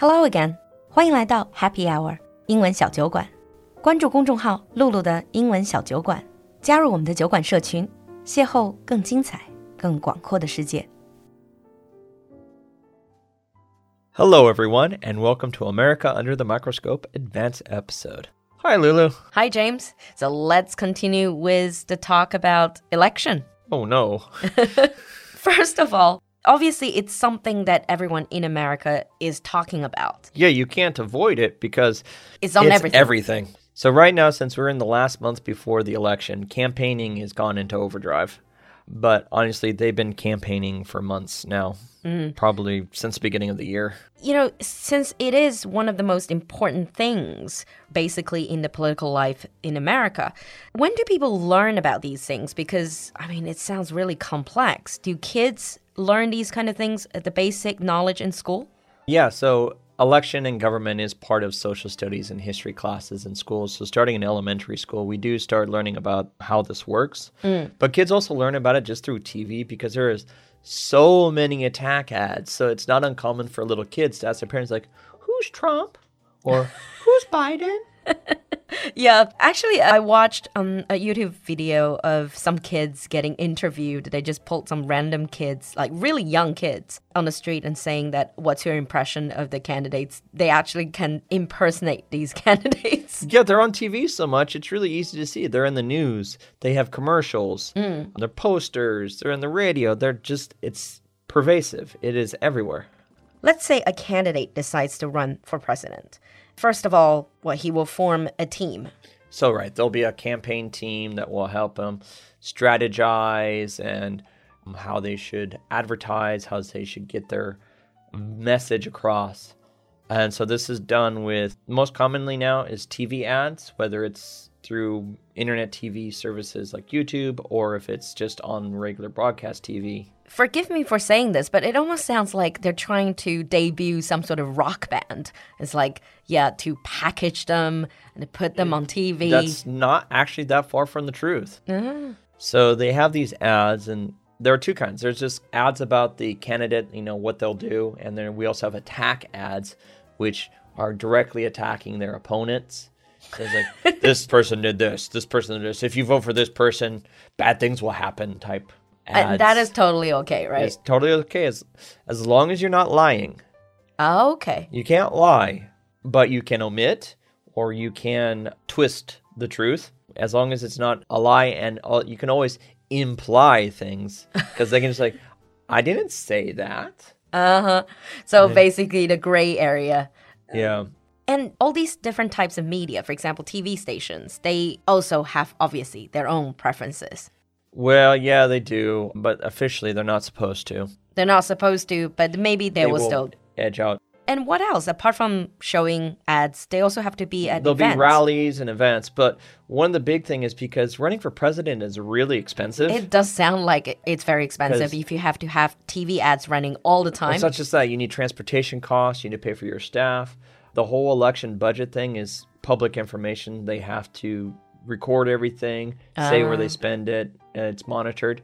Hello again， 欢迎来到 Happy Hour 英文小酒馆，关注公众号露露的英文小酒馆，加入我们的酒馆社群，邂逅更精彩更广阔的世界。 Hello everyone and welcome to America Under the Microscope Advanced Episode. Hi Lulu. Hi James. So let's continue with the talk about election. Oh no. First of all, obviously, it's something that everyone in America is talking about. Yeah, you can't avoid it because it's everything. So right now, since we're in the last month before the election, campaigning has gone into overdrive. But honestly, they've been campaigning for months now, probably since the beginning of the year. You know, since it is one of the most important things, basically, in the political life in America, when do people learn about these things? Because, I mean, it sounds really complex. Do kids learn these kind of things at the basic knowledge in school? Yeah, so election and government is part of social studies and history classes in schools. So starting in elementary school, we do start learning about how this works. But kids also learn about it just through TV because there is so many attack ads. So it's not uncommon for little kids to ask their parents like, who's Trump? Or who's Biden? Yeah, actually, I watched a YouTube video of some kids getting interviewed. They just pulled some random kids, like really young kids, on the street and saying that, what's your impression of the candidates? They actually can impersonate these candidates. Yeah, they're on TV so much, it's really easy to see. They're in the news, they have commercials, they're posters, they're in the radio. It's pervasive. It is everywhere. Let's say a candidate decides to run for president.First of all, he will form a team. So, right, there'll be a campaign team that will help him strategize and how they should advertise, how they should get their message across. And so this is done with, most commonly now, is TV ads, whether it's through internet TV services like YouTube or if it's just on regular broadcast TV.Forgive me for saying this, but it almost sounds like they're trying to debut some sort of rock band. It's like, yeah, to package them and to put them on TV. That's not actually that far from the truth. So they have these ads, and there are two kinds. There's just ads about the candidate, you know, what they'll do. And then we also have attack ads, which are directly attacking their opponents. So it's like, this person did this, this person did this. If you vote for this person, bad things will happen type.And that is totally okay, right? It's totally okay as long as you're not lying. Oh, okay. You can't lie, but you can omit or you can twist the truth as long as it's not a lie. And you can always imply things because they can just like, I didn't say that. Uh-huh. So basically the gray area. Yeah.And all these different types of media, for example, TV stations, they also have obviously their own preferences.Well, yeah, they do, but officially they're not supposed to. They're not supposed to, but maybe they will still edge out. And what else? Apart from showing ads, they also have to be at events. There'll be rallies and events, but one of the big thing is because running for president is really expensive. It does sound like it's very expensive if you have to have TV ads running all the time. It's not just that. You need transportation costs. You need to pay for your staff. The whole election budget thing is public information. They have to record everything, say where they spend it, and it's monitored.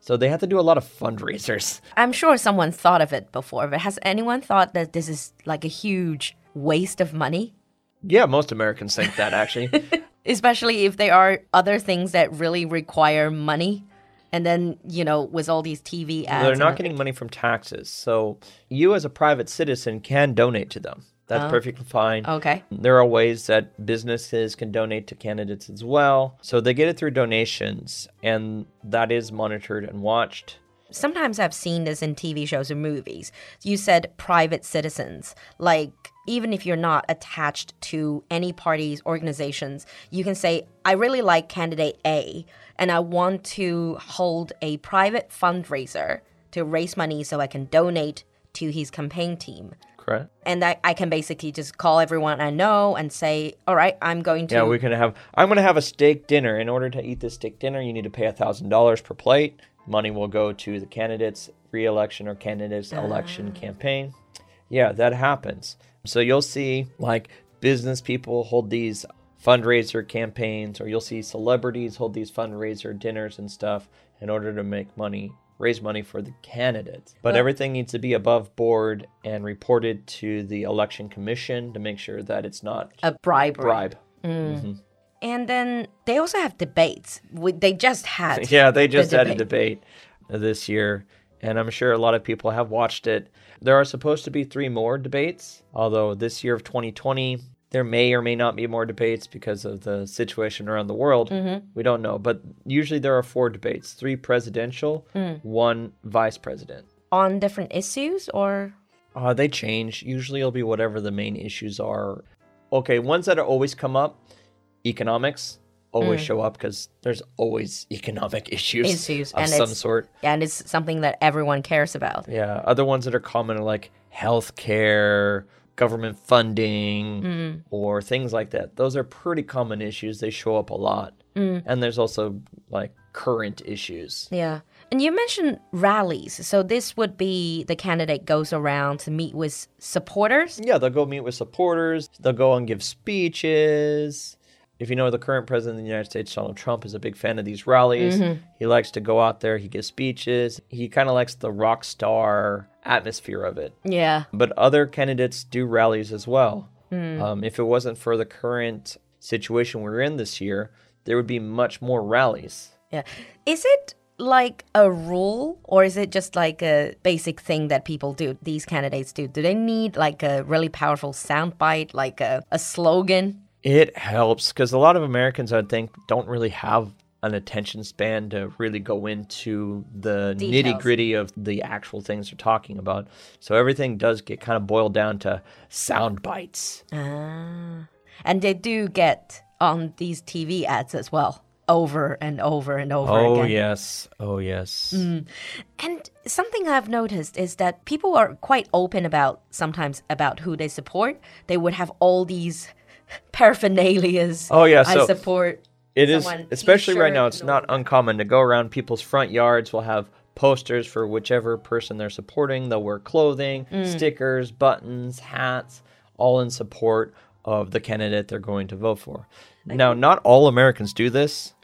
So they have to do a lot of fundraisers. I'm sure someone thought of it before, but has anyone thought that this is like a huge waste of money? Yeah, most Americans think that actually. Especially if there are other things that really require money. And then, you know, with all these TV ads. They're not getting money from taxes. So you as a private citizen can donate to them.That's perfectly fine. Okay. There are ways that businesses can donate to candidates as well. So they get it through donations, and that is monitored and watched. Sometimes I've seen this in TV shows or movies. You said private citizens. Like, even if you're not attached to any parties, organizations, you can say, I really like candidate A, and I want to hold a private fundraiser to raise money so I can donate to his campaign team.Right. And I can basically just call everyone I know and say, all right, I'm going to... Yeah, I'm going to have a steak dinner. In order to eat this steak dinner, you need to pay $1,000 per plate. Money will go to the candidate's re-election or candidate's election campaign. Yeah, that happens. So you'll see like business people hold these fundraiser campaigns, or you'll see celebrities hold these fundraiser dinners and stuff in order to make money raise money for the candidate. But everything needs to be above board and reported to the election commission to make sure that it's not a bribe. Mm-hmm. And then they also have debates. They just had a debate this year. And I'm sure a lot of people have watched it. There are supposed to be 3 more debates, although this year of 2020, there may or may not be more debates because of the situation around the world. Mm-hmm. We don't know. But usually there are 4 debates, 3 presidential, 1 vice president. On different issues or? They change. Usually it'll be whatever the main issues are. Okay, ones that are always come up, economics. Always show up because there's always economic issues of some sort. Yeah, and it's something that everyone cares about. Yeah, other ones that are common are like healthcare, government funding, or things like that. Those are pretty common issues. They show up a lot. And there's also like current issues. Yeah. And you mentioned rallies. So this would be the candidate goes around to meet with supporters? Yeah, they'll go meet with supporters. They'll go and give speeches. If you know, the current president of the United States, Donald Trump, is a big fan of these rallies. Mm-hmm. He likes to go out there. He gives speeches. He kind of likes the rock star atmosphere of it. Yeah. But other candidates do rallies as well. If it wasn't for the current situation we're in this year, there would be much more rallies. Yeah. Is it like a rule or is it just like a basic thing that people do, these candidates do? Do they need like a really powerful soundbite, like a slogan? It helps because a lot of Americans, I think, don't really have an attention span to really go into the nitty-gritty of the actual things they're talking about. So everything does get kind of boiled down to sound bites. Ah. And they do get on these TV ads as well, over and over and over again. Oh, yes. And something I've noticed is that people are quite open about sometimes about who they support. They would have all these paraphernalias. Oh, yeah. So I support it someone, is, especially right now, it's not uncommon to go around people's front yards. We'll have posters for whichever person they're supporting. They'll wear clothing, stickers, buttons, hats, all in support of the candidate they're going to vote for. Now, not all Americans do this.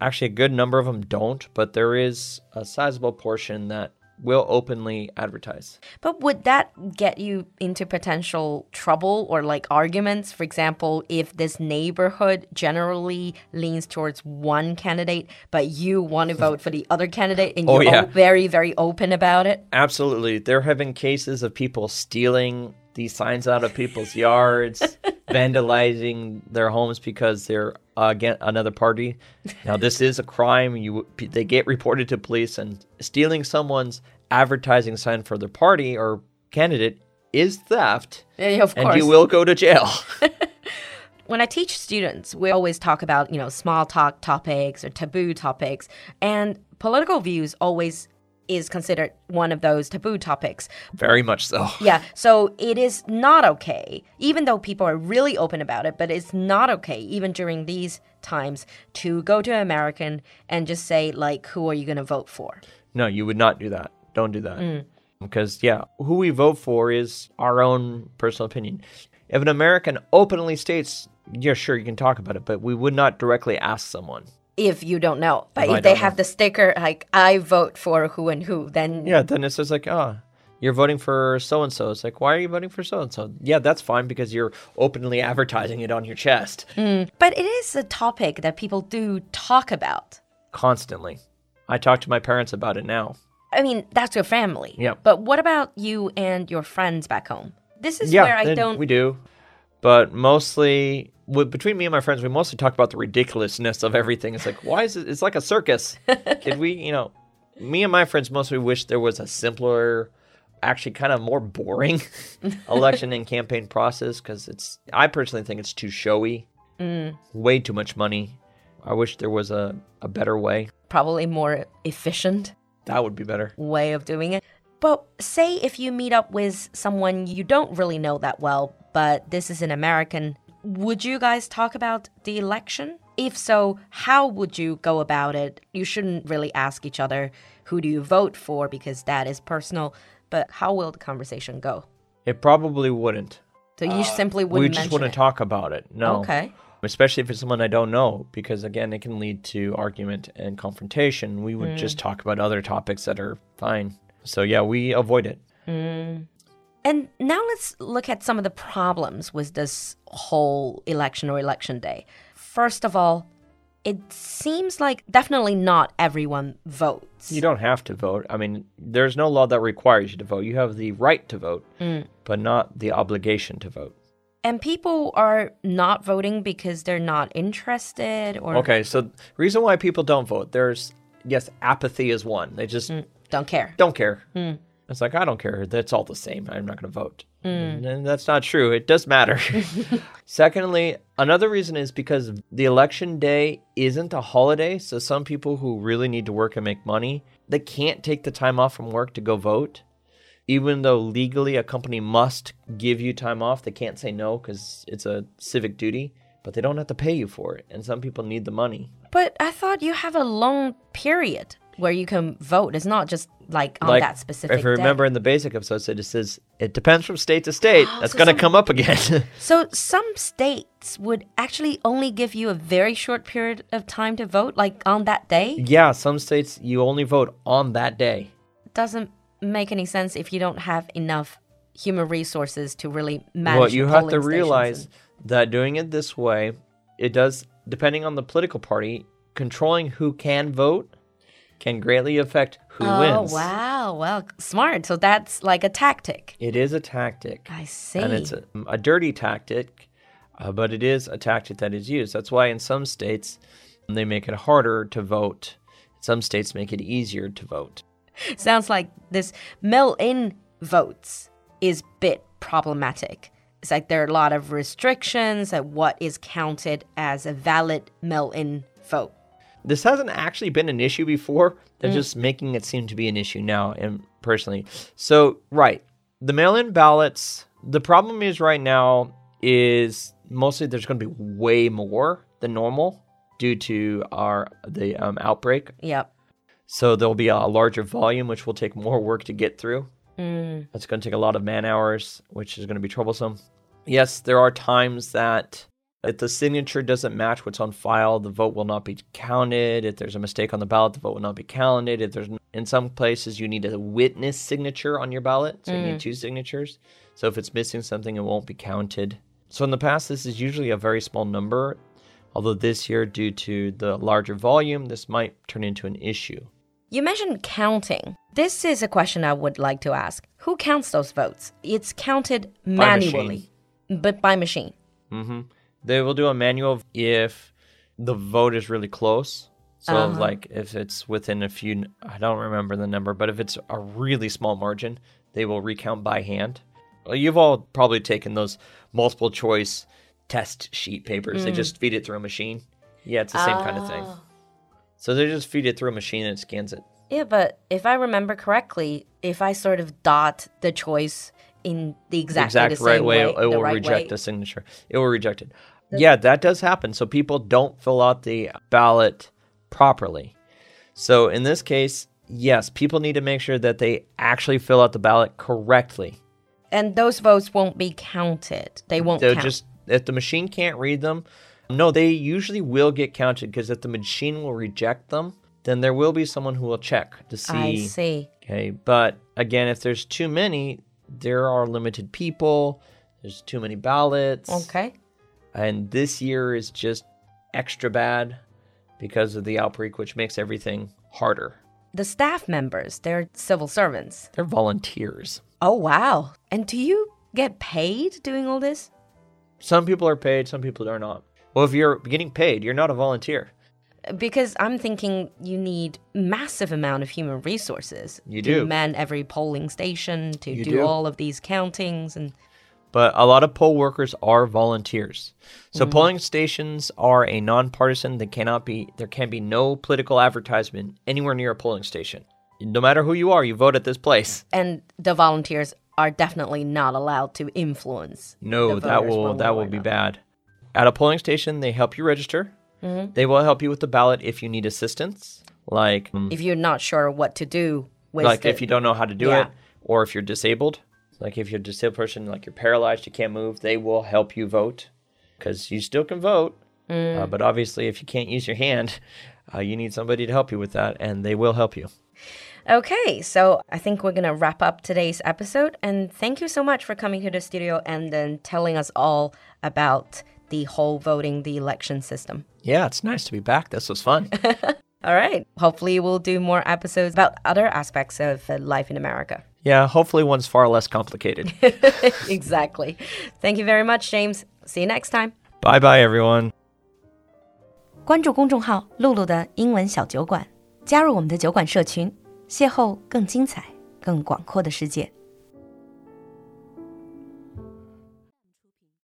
Actually, a good number of them don't, but there is a sizable portion that will openly advertise. But would that get you into potential trouble or like arguments? For example, if this neighborhood generally leans towards one candidate, but you want to vote for the other candidate and you're all very, very open about it? Absolutely. There have been cases of people stealing these signs out of people's yards, vandalizing their homes because they're against another party. Now, this is a crime. They get reported to police, and stealing someone's advertising sign for their party or candidate is theft. Yeah, of course. And you will go to jail. When I teach students, we always talk about, small talk topics or taboo topics, and political views always is considered one of those taboo topics. Very much so. Yeah, so it is not okay, even though people are really open about it, but it's not okay, even during these times, to go to an American and just say, like, who are you going to vote for? No, you would not do that. Don't do that. Because, who we vote for is our own personal opinion. If an American openly states, yeah, sure, you can talk about it, but we would not directly ask someone. If you don't know. But if they have the sticker, like, I vote for who and who, then... Yeah, then it's just like, you're voting for so-and-so. It's like, why are you voting for so-and-so? Yeah, that's fine because you're openly advertising it on your chest. But it is a topic that people do talk about. Constantly. I talk to my parents about it now. I mean, that's your family. Yeah. But what about you and your friends back home? This is where I don't... we do. But mostly... between me and my friends, we mostly talk about the ridiculousness of everything. It's like, why is it? It's like a circus. Did we, me and my friends mostly wish there was a simpler, actually kind of more boring election and campaign process because I personally think it's too showy, way too much money. I wish there was a better way. Probably more efficient. That would be better. Way of doing it. But say if you meet up with someone you don't really know that well, but this is an American. Would you guys talk about the election? If so, how would you go about it? You shouldn't really ask each other, who do you vote for? Because that is personal. But how will the conversation go? It probably wouldn't. So you simply wouldn't mention it? We just wouldn't talk about it, no. Okay. especially if it's someone I don't know, because again, it can lead to argument and confrontation. We would just talk about other topics that are fine. So yeah, we avoid it. And now let's look at some of the problems with this whole election or election day. First of all, it seems like definitely not everyone votes. You don't have to vote. I mean, there's no law that requires you to vote. You have the right to vote, but not the obligation to vote. And people are not voting because they're not interested or... Okay, so the reason why people don't vote, there's, yes, apathy is one. They just... Don't care. Don't care. It's like, I don't care. That's all the same. I'm not going to vote. And that's not true. It does matter. Secondly, another reason is because the election day isn't a holiday. So some people who really need to work and make money, they can't take the time off from work to go vote. Even though legally a company must give you time off, they can't say no because it's a civic duty, but they don't have to pay you for it. And some people need the money. But I thought you have a long period where you can vote. It's not just like on that specific day. If you remember in the basic episode, it says it depends from state to state. Oh, that's so going to come up again. So some states would actually only give you a very short period of time to vote, like on that day? Yeah, some states you only vote on that day. Doesn't make any sense if you don't have enough human resources to really manage. Well, you have to realize that doing it this way, it does, depending on the political party, controlling who can vote can greatly affect who wins. Oh, wow. Well, smart. So that's like a tactic. It is a tactic. I see. And it's a dirty tactic, but it is a tactic that is used. That's why in some states, they make it harder to vote. Some states make it easier to vote. Sounds like this mail-in votes is a bit problematic. It's like there are a lot of restrictions at what is counted as a valid mail-in vote. This hasn't actually been an issue before. They're just making it seem to be an issue now, and personally. So, right, the mail-in ballots, the problem is right now is mostly there's going to be way more than normal due to the outbreak. Yep. So there'll be a larger volume, which will take more work to get through. That's going to take a lot of man hours, which is going to be troublesome. Yes, there are times that... if the signature doesn't match what's on file, the vote will not be counted. If there's a mistake on the ballot, the vote will not be counted. If there's in some places, you need a witness signature on your ballot. So you need two signatures. So if it's missing something, it won't be counted. So in the past, this is usually a very small number. Although this year, due to the larger volume, this might turn into an issue. You mentioned counting. This is a question I would like to ask. Who counts those votes? It's counted manually, but by machine. They will do a manual if the vote is really close. So, like, if it's within a few, I don't remember the number, but if it's a really small margin, they will recount by hand. Well, you've all probably taken those multiple choice test sheet papers. They just feed it through a machine. Yeah, it's the same kind of thing. So they just feed it through a machine and it scans it. Yeah, but if I remember correctly, if I sort of dot the choice in the exact right way, it will reject the signature. It will reject it. Yeah, that does happen. So people don't fill out the ballot properly. So in this case, yes, people need to make sure that they actually fill out the ballot correctly. And those votes won't be counted. They won't count. Just, if the machine can't read them, no, they usually will get counted, because if the machine will reject them, then there will be someone who will check to see. I see. Okay, but again, if there's too many, there are limited people. There's too many ballots. Okay. And this year is just extra bad because of the outbreak, which makes everything harder. The staff members, they're civil servants. They're volunteers. Oh, wow. And do you get paid doing all this? Some people are paid, some people are not. Well, if you're getting paid, you're not a volunteer. Because I'm thinking you need massive amount of human resources. You do. To man every polling station, to do all of these countings and... But a lot of poll workers are volunteers. So polling stations are a nonpartisan. There can be no political advertisement anywhere near a polling station. No matter who you are, you vote at this place. And the volunteers are definitely not allowed to influence. No, that will be bad. At a polling station, they help you register. They will help you with the ballot if you need assistance. Like if you're not sure what to do with if you don't know how to do it, or if you're disabled. Like if you're a disabled person, like you're paralyzed, you can't move, they will help you vote, because you still can vote. Mm. But obviously, if you can't use your hand, you need somebody to help you with that, and they will help you. Okay, so I think we're going to wrap up today's episode. And thank you so much for coming to the studio and then telling us all about the whole voting, the election system. Yeah, it's nice to be back. This was fun. All right. Hopefully we'll do more episodes about other aspects of life in America. Yeah, hopefully one's far less complicated. Exactly. Thank you very much, James. See you next time. Bye-bye, everyone. 关注公众号露露的英文小酒馆，加入我们的酒馆社群，邂逅更精彩、更广阔的世界。